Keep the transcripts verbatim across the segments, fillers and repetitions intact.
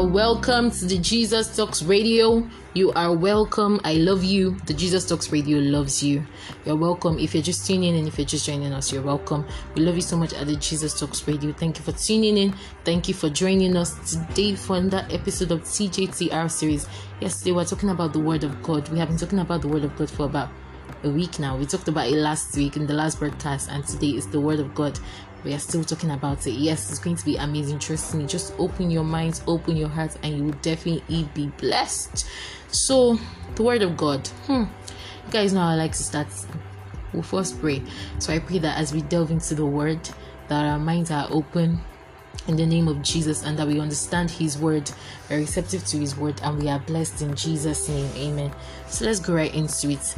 are welcome to the Jesus Talks Radio. You are welcome. I love you. The Jesus Talks Radio loves you. You're welcome. If you're just tuning in and if you're just joining us, you're welcome. We love you so much at the Jesus Talks Radio. Thank you for tuning in. Thank you for joining us today for another episode of T J T R series. Yesterday, we're talking about the Word of God. We have been talking about the Word of God for about a week now. We talked about it last week in the last broadcast, and today is the Word of God. We are still talking about it. Yes, it's going to be amazing. Trust me. Just open your minds, open your hearts, and you will definitely be blessed. So, the Word of God. Hmm. You guys know how I like to start. We'll first pray. So I pray that as we delve into the Word, that our minds are open in the name of Jesus, and that we understand His Word, we're receptive to His Word, and we are blessed in Jesus' name. Amen. So let's go right into it.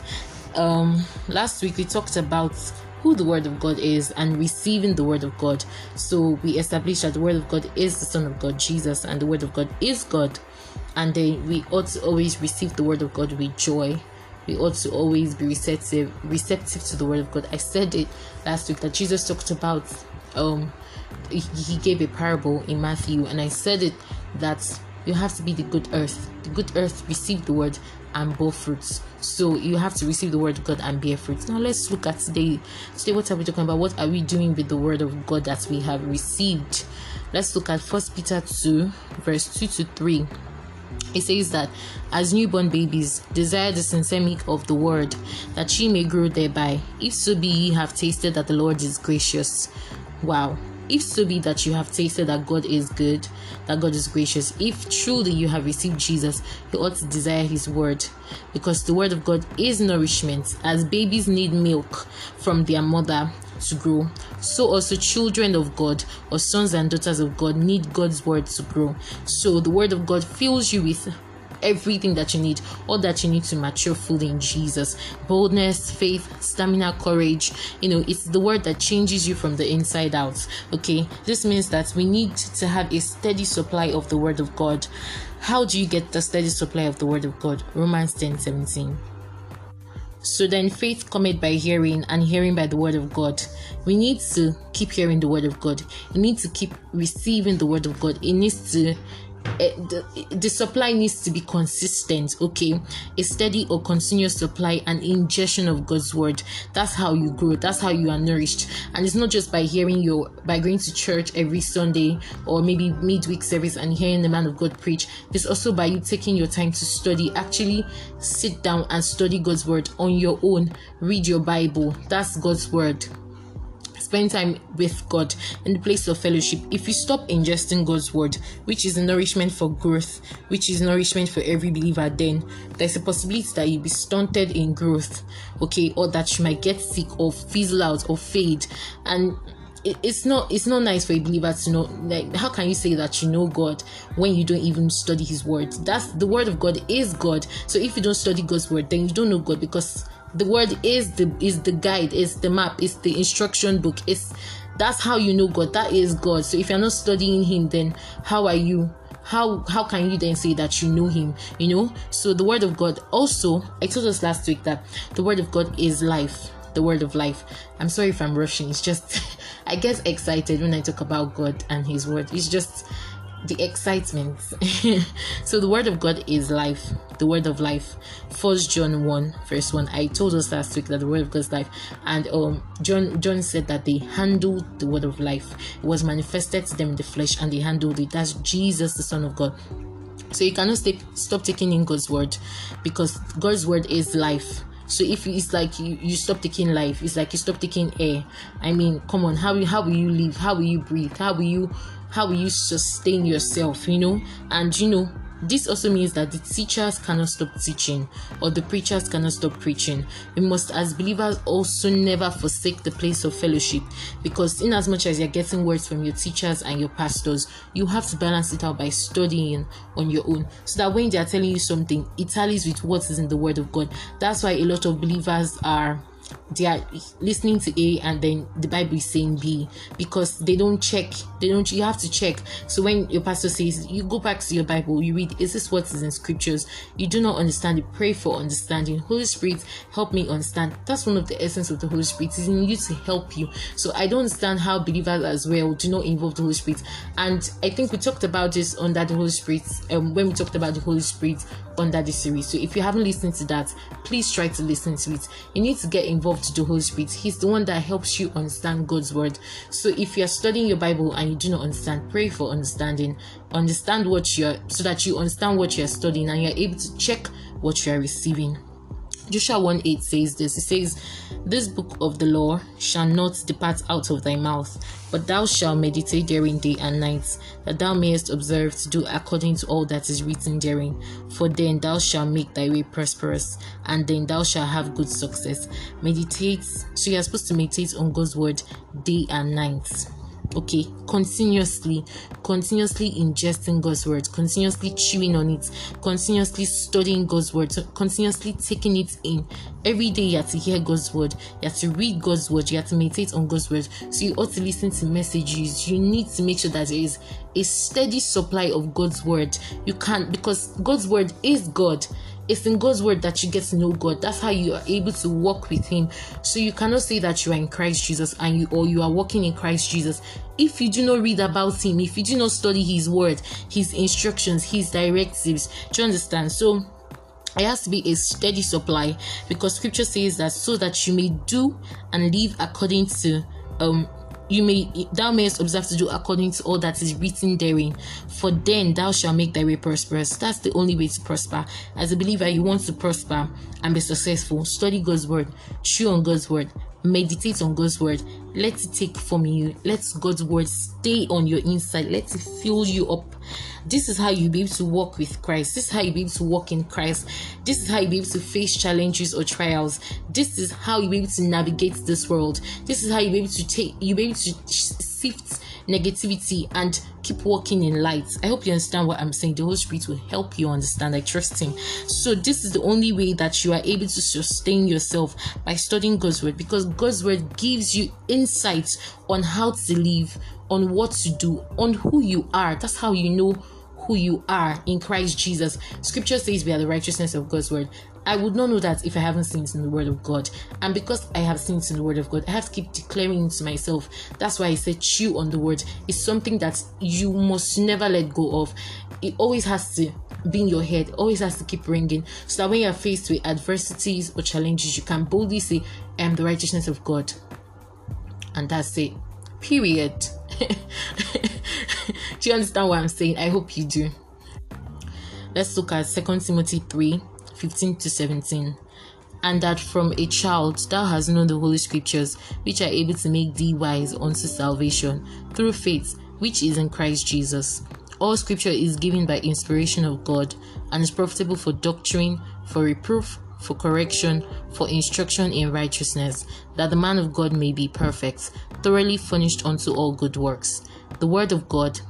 Um, last week we talked about who the Word of God is and receiving the Word of God. So we established that the Word of God is the Son of God, Jesus, and the Word of God is God. And then we ought to always receive the Word of God with joy. We ought to always be receptive, receptive to the Word of God. I said it last week that Jesus talked about, um, he gave a parable in Matthew, and I said it that you have to be the good earth. The good earth received the Word and bore fruits. So you have to receive the Word of God and bear fruits. Now let's look at today. Today, what are we talking about? What are we doing with the Word of God that we have received? Let's look at First Peter two, verse two to three. It says that as newborn babies, desire the sincere milk of the Word, that ye may grow thereby. If so be ye have tasted that the Lord is gracious. Wow. If so be that you have tasted that God is good, that God is gracious, if truly you have received Jesus, you ought to desire His Word, because the Word of God is nourishment. As babies need milk from their mother to grow, so also children of God, or sons and daughters of God, need God's Word to grow. So the Word of God fills you with everything that you need, all that you need to mature fully in Jesus. Boldness, faith, stamina, courage. You know, it's the Word that changes you from the inside out. Okay, this means that we need to have a steady supply of the Word of God. How do you get the steady supply of the Word of God? Romans ten seventeen. So then faith cometh by hearing, and hearing by the Word of God. We need to keep hearing the Word of God. We need to keep receiving the Word of God. It needs to Uh, the, the supply needs to be consistent. Okay, a steady or continuous supply and ingestion of God's Word. That's how you grow. That's how you are nourished. And it's not just by hearing your by going to church every Sunday or maybe midweek service and hearing the man of God preach. It's also by you taking your time to study. Actually sit down and study God's Word on your own. Read your Bible. That's God's Word. Spend time with God in the place of fellowship. If you stop ingesting God's Word, which is nourishment for growth, which is nourishment for every believer, then there's a possibility that you'll be stunted in growth, okay, or that you might get sick or fizzle out or fade. And it, it's not it's not nice for a believer to know, like, how can you say that you know God when you don't even study His Word? That's the Word of God is God. So if you don't study God's Word, then you don't know God, because the Word is the is the guide, is the map, is the instruction book. It's that's how you know God. That is God. So if you're not studying Him, then how are you? How how can you then say that you know Him? You know. So the Word of God. Also, I told us last week that the Word of God is life. The Word of life. I'm sorry if I'm rushing. It's just I get excited when I talk about God and His Word. It's just the excitement. So the Word of God is life. The Word of life. First John one verse one. I told us last week that the Word of God is life, and um John John said that they handled the Word of life. It was manifested to them in the flesh, and they handled it. That's Jesus, the Son of God. So you cannot stay, stop taking in God's Word, because God's Word is life. So if it's like you, you stop taking life, it's like you stop taking air. I mean, come on, how how will you live? How will you breathe? How will you how will you sustain yourself, you know? And you know, this also means that the teachers cannot stop teaching, or the preachers cannot stop preaching. We must, as believers, also never forsake the place of fellowship, because in as much as you're getting words from your teachers and your pastors, you have to balance it out by studying on your own, so that when they are telling you something, it tallies with what is in the Word of God. That's why a lot of believers are they are listening to A and then the Bible is saying B, because they don't check. They don't. You have to check. So when your pastor says, you go back to your Bible, you read, is this what is in scriptures? You do not understand it, pray for understanding. Holy Spirit, help me understand. That's one of the essence of the Holy Spirit, is in you to help you. So I don't understand how believers as well do not involve the Holy Spirit. And I think we talked about this under the Holy Spirit, um, when we talked about the Holy Spirit under the series. So if you haven't listened to that, please try to listen to it. You need to get involved to the Holy Spirit. He's the one that helps you understand God's word. So if you are studying your Bible and you do not understand, pray for understanding. Understand what you're, so that you understand what you're studying and you're able to check what you are receiving. Joshua one eight says this. It says, "This book of the law shall not depart out of thy mouth, but thou shalt meditate therein day and night, that thou mayest observe to do according to all that is written therein. For then thou shalt make thy way prosperous, and then thou shalt have good success." Meditate. So you are supposed to meditate on God's word day and night. Okay, continuously, continuously ingesting God's word, continuously chewing on it, continuously studying God's word, continuously taking it in. Every day you have to hear God's word, you have to read God's word, you have to meditate on God's word. So you ought to listen to messages. You need to make sure that there is a steady supply of God's word. You can't, because God's word is God. It's in God's word that you get to know God. That's how you are able to walk with him. So you cannot say that you are in Christ Jesus and you or you are walking in Christ Jesus if you do not read about him, if you do not study his word, his instructions, his directives. Do you understand? So it has to be a steady supply, because scripture says that so that you may do and live according to um you may thou mayest observe to do according to all that is written therein, for then thou shalt make thy way prosperous. That's the only way to prosper. As a believer, you want to prosper and be successful. Study God's word, chew on God's word, meditate on God's word. Let it take from you. Let God's word stay on your inside. Let it fill you up. This is how you'll be able to walk with Christ. This is how you'll be able to walk in Christ. This is how you'll be able to face challenges or trials. This is how you'll be able to navigate this world. This is how you'll be able to take, you'll be able to sift negativity and keep walking in light. I hope you understand what I'm saying. The Holy Spirit will help you understand. I trust him. So this is the only way that you are able to sustain yourself, by studying God's word, because God's word gives you insights on how to live, on what to do, on who you are. That's how you know who you are in Christ Jesus. Scripture says we are the righteousness of God's word. I would not know that if I haven't seen it in the word of God. And because I have seen it in the word of God, I have to keep declaring it to myself. That's why I said chew on the word. It's something that you must never let go of. It always has to be in your head. It always has to keep ringing. So that when you're faced with adversities or challenges, you can boldly say, I am the righteousness of God. And that's it. Period. Do you understand what I'm saying? I hope you do. Let's look at Second Timothy three fifteen to seventeen. And that from a child thou hast known the holy scriptures, which are able to make thee wise unto salvation through faith which is in Christ Jesus. All scripture is given by inspiration of God, and is profitable for doctrine, for reproof, for correction, for instruction in righteousness, that the man of God may be perfect, thoroughly furnished unto all good works. The word of God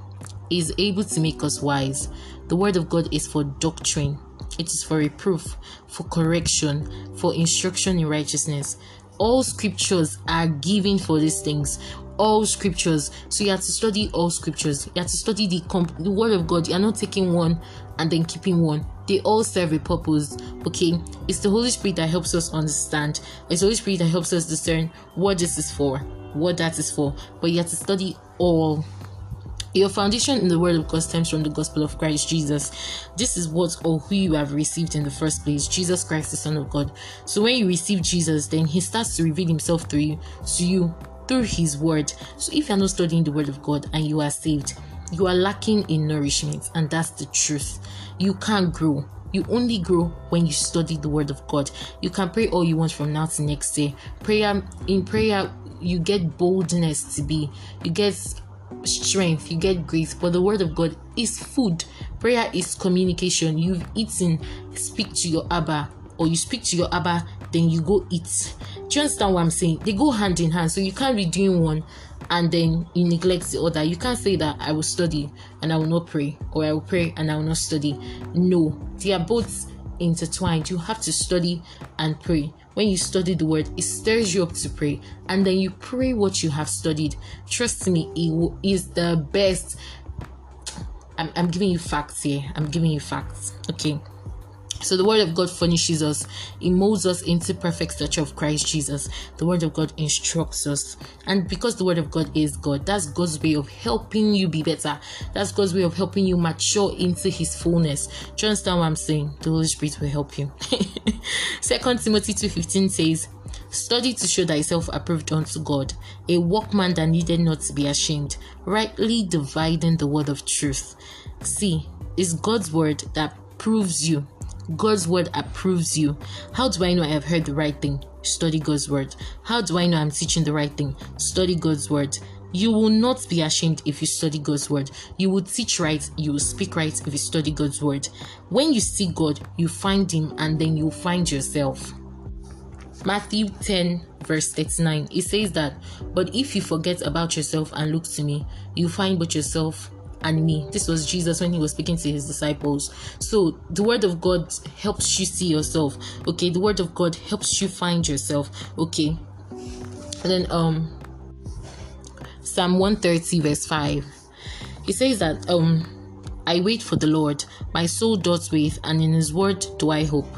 is able to make us wise. The word of God is for doctrine. It is for reproof, for correction, for instruction in righteousness. All scriptures are given for these things. All scriptures. So you have to study all scriptures. You have to study the, comp- the word of God. You are not taking one and then keeping one. They all serve a purpose. Okay, it's the Holy Spirit that helps us understand. It's the Holy Spirit that helps us discern what this is for, what that is for. But you have to study all. Your foundation in the word of God stems from the gospel of Christ Jesus. This is what or who you have received in the first place, Jesus Christ, the Son of God. So when you receive Jesus, then he starts to reveal himself to you, to you through his word. So if you're not studying the word of God and you are saved, you are lacking in nourishment, and that's the truth. You can't grow. You only grow when you study the word of God. You can pray all you want from now to next day. Prayer, in prayer, you get boldness to be. You get strength, you get grace, but the word of God is food. Prayer is communication. You've eaten, speak to your Abba, or you speak to your Abba, then you go eat. Do you understand what I'm saying? They go hand in hand. So you can't be doing one and then you neglect the other. You can't say that I will study and I will not pray, or I will pray and I will not study. No, they are both intertwined. You have to study and pray. When you study the word, it stirs you up to pray, and then you pray what you have studied. Trust me, it is the best. I'm, I'm giving you facts here. I'm giving you facts. Okay. So the word of God furnishes us. It molds us into perfect stature of Christ Jesus. The word of God instructs us. And because the word of God is God, that's God's way of helping you be better. That's God's way of helping you mature into his fullness. Do you understand what I'm saying? The Holy Spirit will help you. Second Timothy two fifteen says, study to show thyself approved unto God, a workman that needed not to be ashamed, rightly dividing the word of truth. See, it's God's word that proves you. God's word approves you. How do I know I have heard the right thing? Study God's word. How do I know I'm teaching the right thing? Study God's word. You will not be ashamed if you study God's word. You will teach right. You will speak right if you study God's word. When you see God, you find him, and then you find yourself. Matthew ten verse thirty-nine. It says that, but if you forget about yourself and look to me, you find but yourself and me. This was Jesus when he was speaking to his disciples. So the word of God helps you see yourself. Okay, the word of God helps you find yourself. Okay. And then um Psalm one thirty verse five. It says that um I wait for the Lord, my soul doth wait, and in his word do I hope.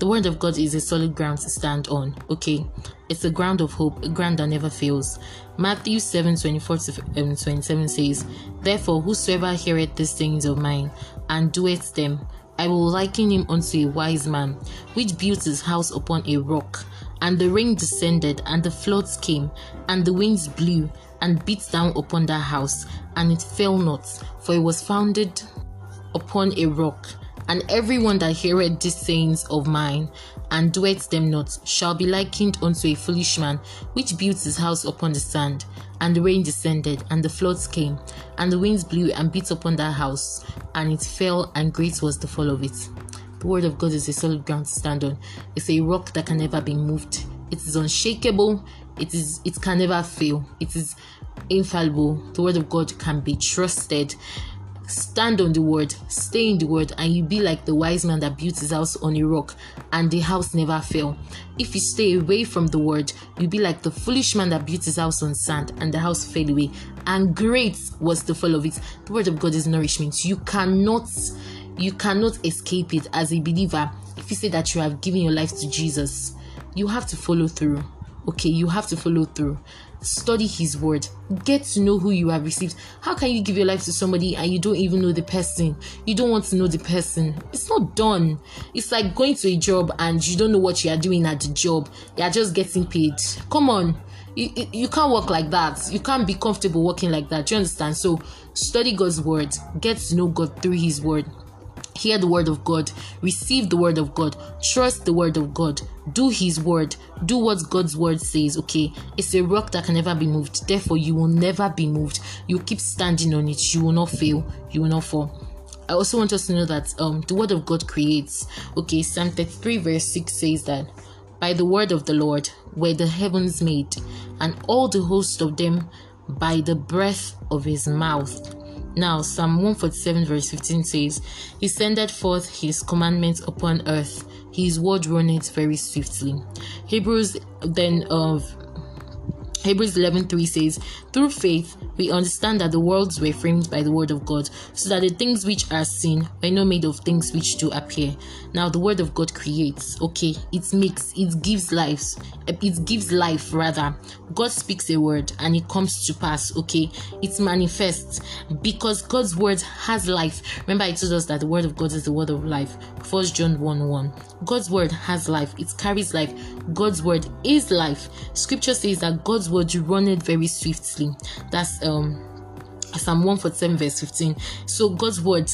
The word of God is a solid ground to stand on. Okay, it's a ground of hope, a ground that never fails. Matthew seven twenty-four to twenty-seven says, therefore whosoever heareth these things of mine, and doeth them, I will liken him unto a wise man, which built his house upon a rock. And the rain descended, and the floods came, and the winds blew, and beat down upon that house, and it fell not, for it was founded upon a rock. And everyone that heareth these sayings of mine, and doeth them not, shall be likened unto a foolish man, which built his house upon the sand. And the rain descended, and the floods came, and the winds blew, and beat upon that house, and it fell, and great was the fall of it. The word of God is a solid ground to stand on. It's a rock that can never be moved. It is unshakable. It is. It can never fail. It is infallible. The word of God can be trusted. Stand on the word. Stay in the word, and you be like the wise man that built his house on a rock, and the house never fell. If you stay away from the word, you be like the foolish man that built his house on sand, and the house fell away, and great was the fall of it. The word of God is nourishment. You cannot. You cannot escape it as a believer. If you say that you have given your life to Jesus, you have to follow through. Okay, you have to follow through. Study his word. Get to know who you have received. How can you give your life to somebody and you don't even know the person? You don't want to know the person. It's not done. It's like going to a job and you don't know what you are doing at the job. You are just getting paid. Come on. You, you can't work like that. You can't be comfortable working like that. Do you understand? So study God's word. Get to know God through his word. Hear the word of God, receive the word of God, trust the word of God, do his word, do what God's word says. Okay, it's a rock that can never be moved, therefore you will never be moved. You keep standing on it, you will not fail, you will not fall. I also want us to know that um the word of God creates. Okay, Psalm thirty-three verse six says that by the word of the Lord were the heavens made, and all the host of them by the breath of his mouth. Now, Psalm one forty-seven verse fifteen says, he sendeth forth his commandments upon earth. His word runneth very swiftly. Hebrews then of Hebrews eleven three says, through faith we understand that the worlds were framed by the word of God, so that the things which are seen were not made of things which do appear. Now the word of God creates. Okay, it makes, it gives life. It gives life rather. God speaks a word and it comes to pass. Okay, it manifests because God's word has life. Remember, I told us that the word of God is the word of life. First John one one. God's word has life. It carries life. God's word is life. Scripture says that God's word runneth very swiftly. That's um Psalm one forty-seven verse fifteen. So God's word,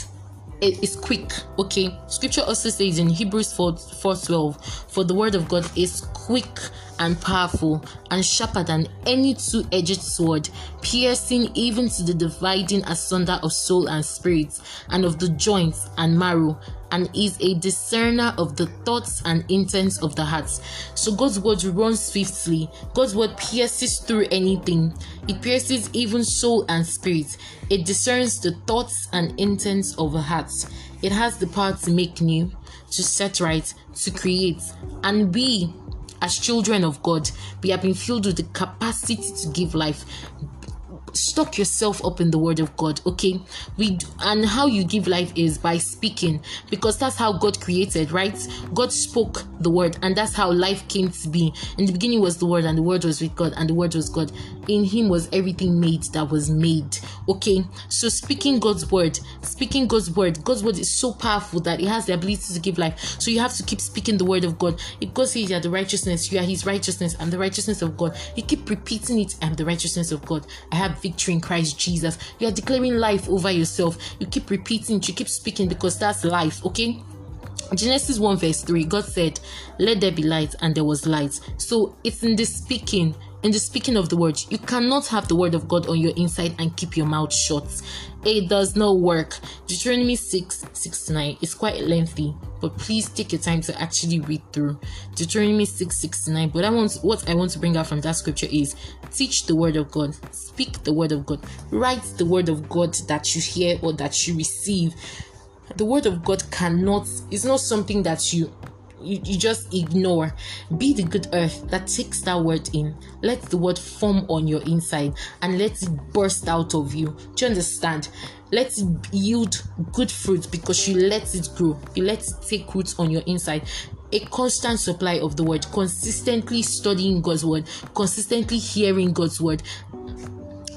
it is quick. Okay, scripture also says in Hebrews four twelve, for the word of God is quick and powerful and sharper than any two-edged sword, piercing even to the dividing asunder of soul and spirit, and of the joints and marrow, and is a discerner of the thoughts and intents of the hearts. So God's word runs swiftly. God's word pierces through anything. It pierces even soul and spirit. It discerns the thoughts and intents of the hearts. It has the power to make new, to set right, to create. And we, as children of God, we have been filled with the capacity to give life. Stock yourself up in the Word of God, okay? We and how you give life is by speaking, because that's how God created, right? God spoke the Word, and that's how life came to be. In the beginning was the Word, and the Word was with God, and the Word was God. In Him was everything made that was made, okay? So speaking God's Word, speaking God's Word, God's Word is so powerful that it has the ability to give life. So you have to keep speaking the Word of God. If God says you are the righteousness, you are His righteousness, and the righteousness of God. You keep repeating it, I am the righteousness of God. I have victory in Christ Jesus. You are declaring life over yourself. You keep repeating it, you keep speaking, because that's life, okay? Genesis one verse three, God said, let there be light, and there was light. So it's in the speaking, in the speaking of the Word. You cannot have the Word of God on your inside and keep your mouth shut. It does not work. Deuteronomy six sixty-nine is quite lengthy, but please take your time to actually read through Deuteronomy six sixty-nine. But I want what I want to bring out from that scripture is teach the Word of God, speak the Word of God, write the Word of God that you hear or that you receive. The Word of God cannot, it's not something that you You, you just ignore. Be the good earth that takes that Word in. Let the Word form on your inside and let it burst out of you. Do you understand? Let it yield good fruit because you let it grow. You let it take roots on your inside. A constant supply of the Word, consistently studying God's Word, consistently hearing God's Word.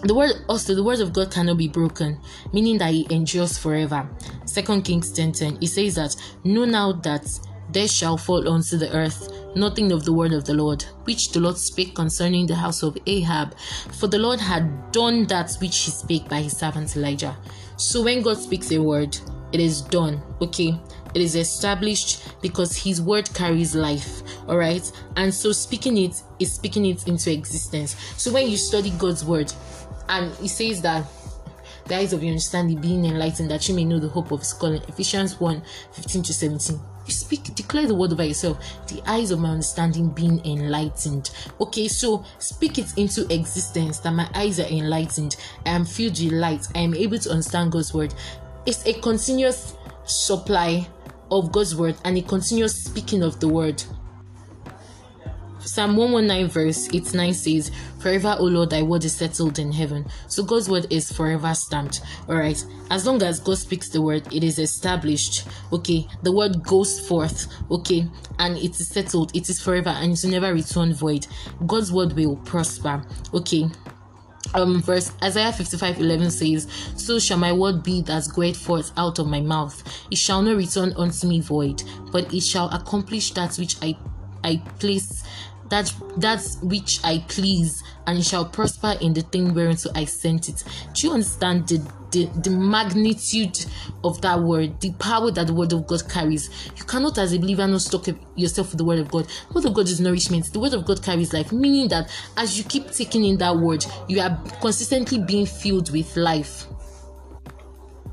The word also, the Word of God cannot be broken, meaning that it endures forever. Second Kings ten ten, it says that know now that there shall fall unto the earth nothing of the word of the Lord, which the Lord spake concerning the house of Ahab. For the Lord had done that which he spake by his servant Elijah. So when God speaks a word, it is done, okay? It is established because his word carries life, all right? And so speaking it is speaking it into existence. So when you study God's word, and it says that the eyes of your understanding being enlightened, that you may know the hope of his calling. Ephesians one fifteen to seventeen. You speak, declare the word over yourself. The eyes of my understanding being enlightened. Okay, so speak it into existence that my eyes are enlightened. I am filled with light. I am able to understand God's word. It's a continuous supply of God's word and a continuous speaking of the word. Psalm one nineteen verse eighty-nine says, forever, O Lord, thy word is settled in heaven. So God's word is forever stamped. Alright, as long as God speaks the word, it is established. Okay, the word goes forth. Okay, and it is settled. It is forever and it will never return void. God's word will prosper. Okay. Um, verse Isaiah fifty-five eleven says, so shall my word be that goeth forth out of my mouth. It shall not return unto me void, but it shall accomplish that which I, I place... That that's which I please, and it shall prosper in the thing whereunto I sent it. Do you understand the, the the magnitude of that word, the power that the word of God carries? You cannot, as a believer, not stock yourself with the word of God. The word of God is nourishment. The word of God carries life, meaning that as you keep taking in that word, you are consistently being filled with life.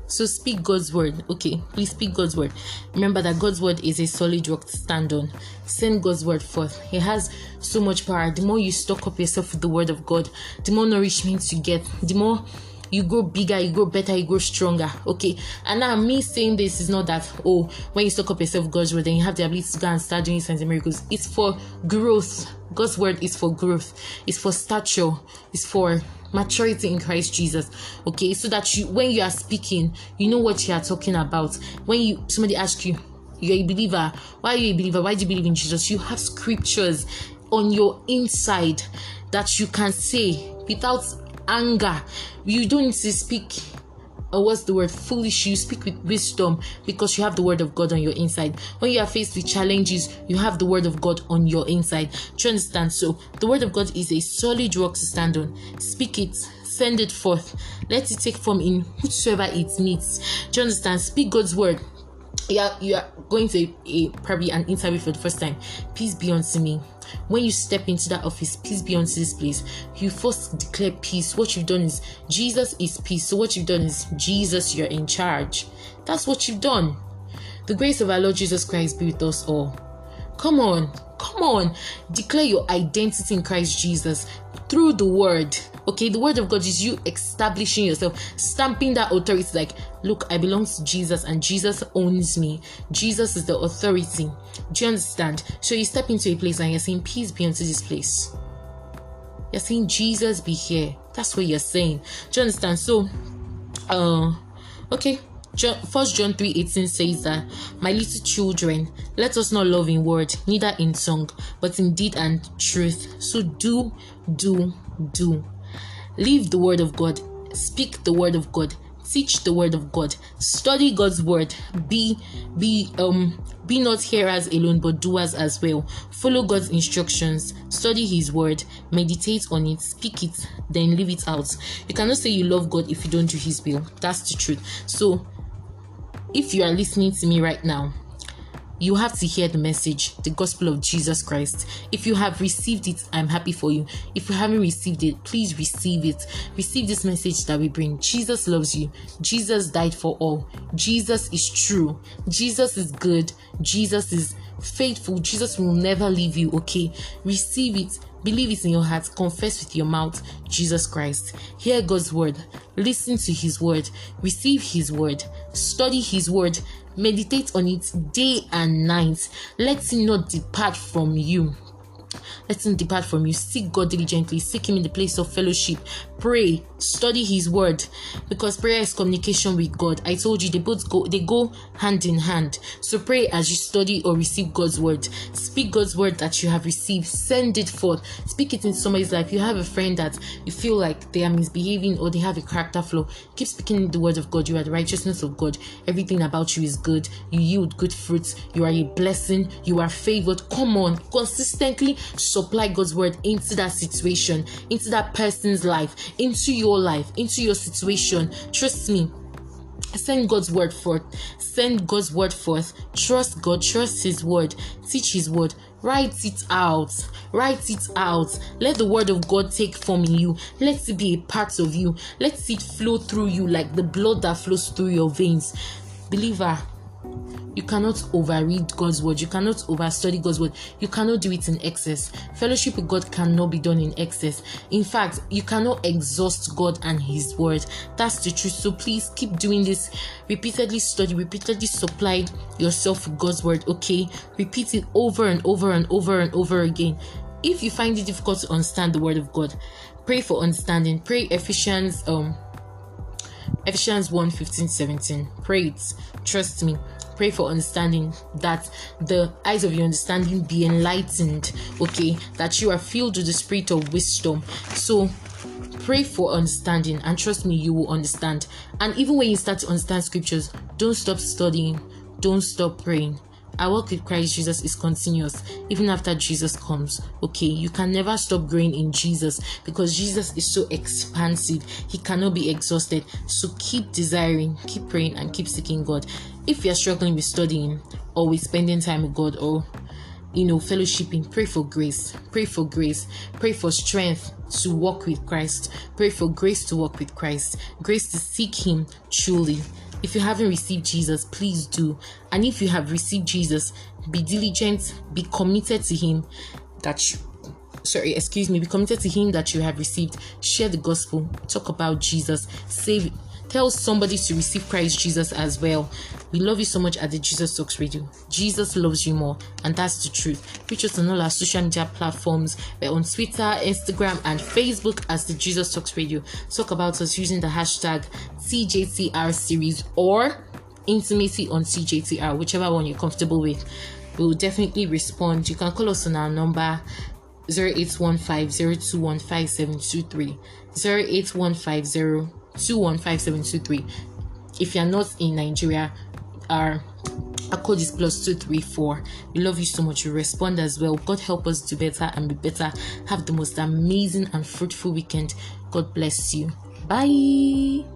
So speak God's word. Okay, please speak God's word. Remember that God's word is a solid rock to stand on. Send God's word forth. He has so much power. The more you stock up yourself with the word of God, the more nourishment you get, the more you grow bigger, you grow better, you grow stronger. Okay, and now me saying this is not that, oh, when you stock up yourself God's word, then you have the ability to go and start doing signs and miracles. It's for growth. God's word is for growth. It's for stature. It's for maturity in Christ Jesus. Okay, so that you, when you are speaking, you know what you are talking about. When you somebody asks you, you're a believer. Why are you a believer? Why do you believe in Jesus? You have scriptures on your inside that you can say without anger. You don't need to speak, or what's the word, foolish. You speak with wisdom because you have the word of God on your inside. When you are faced with challenges, you have the word of God on your inside. Do you understand? So the word of God is a solid rock to stand on. Speak it, send it forth, let it take form in whosoever it needs. Do you understand? Speak God's word. Yeah, you are going to a, a, probably an interview for the first time. Peace be unto me. When you step into that office, peace be unto this place. You first declare peace. What you've done is Jesus is peace. So what you've done is Jesus, you're in charge. That's what you've done. The grace of our Lord Jesus Christ be with us all. Come on, come on. Declare your identity in Christ Jesus through the word. Okay, the word of God is you establishing yourself, stamping that authority. Like, look, I belong to Jesus and Jesus owns me. Jesus is the authority. Do you understand? So you step into a place and you're saying, peace be unto this place. You're saying, Jesus be here. That's what you're saying. Do you understand? So, uh, okay. First John three eighteen says that, my little children, let us not love in word, neither in song, but in deed and truth. So do, do, do. Live the word of God. Speak the word of God. Teach the word of God. Study God's word. Be, be, um, be not hearers alone, but doers as well. Follow God's instructions. Study his word. Meditate on it. Speak it. Then live it out. You cannot say you love God if you don't do his will. That's the truth. So, if you are listening to me right now, you have to hear the message, the gospel of Jesus Christ. If you have received it, I'm happy for you. If you haven't received it, please receive it. Receive this message that we bring. Jesus loves you. Jesus died for all. Jesus is true. Jesus is good. Jesus is faithful. Jesus will never leave you, okay? Receive it. Believe it in your heart. Confess with your mouth, Jesus Christ. Hear God's word. Listen to his word. Receive his word. Study his word. Meditate on it day and night. Let it not depart from you. Let him depart from you. Seek God diligently. Seek him in the place of fellowship. Pray. Study his word. Because prayer is communication with God. I told you they both go, they go hand in hand. So pray as you study or receive God's word. Speak God's word that you have received. Send it forth. Speak it in somebody's life. You have a friend that you feel like they are misbehaving or they have a character flaw. Keep speaking the word of God. You are the righteousness of God. Everything about you is good. You yield good fruits. You are a blessing. You are favored. Come on. Consistently supply God's word into that situation, into that person's life, into your life, into your situation. Trust me. Send God's word forth. Send God's word forth. Trust God. Trust his word. Teach his word. Write it out. Write it out. Let the word of God take form in you. Let it be a part of you. Let it flow through you like the blood that flows through your veins. Believer, you cannot overread God's word. You cannot overstudy God's word. You cannot do it in excess. Fellowship with God cannot be done in excess. In fact, you cannot exhaust God and his word. That's the truth. So please keep doing this. Repeatedly study, repeatedly supply yourself with God's word, okay? Repeat it over and over and over and over again. If you find it difficult to understand the word of God, pray for understanding. Pray Ephesians, um, Ephesians one fifteen seventeen. Pray it. Trust me. Pray for understanding, that the eyes of your understanding be enlightened, okay? That you are filled with the spirit of wisdom. So pray for understanding, and trust me, you will understand. And even when you start to understand scriptures, don't stop studying, don't stop praying. Our walk with Christ Jesus is continuous, even after Jesus comes, okay? You can never stop growing in Jesus, because Jesus is so expansive. He cannot be exhausted. So keep desiring, keep praying, and keep seeking God. If you're struggling with studying or with spending time with God, or, you know, fellowshipping, pray for grace. Pray for grace. Pray for strength to walk with Christ. Pray for grace to walk with Christ. Grace to seek him truly. If you haven't received Jesus, please do. And if you have received Jesus, be diligent, be committed to him that you, sorry, excuse me, be committed to him that you have received. Share the gospel, talk about Jesus, save, tell somebody to receive Christ Jesus as well. We love you so much at the Jesus Talks Radio. Jesus loves you more, and that's the truth. Reach us on all our social media platforms. We're on Twitter, Instagram, and Facebook as the Jesus Talks Radio. Talk about us using the hashtag C J T R series or intimacy on C J T R, whichever one you're comfortable with. We'll definitely respond. You can call us on our number zero eight one five zero two one five seven two three, zero eight one five zero two one five seven two three. If you're not in Nigeria, our, our code is plus two three four. We love you so much. We respond as well. God help us do better and be better. Have the most amazing and fruitful weekend. God bless you. Bye.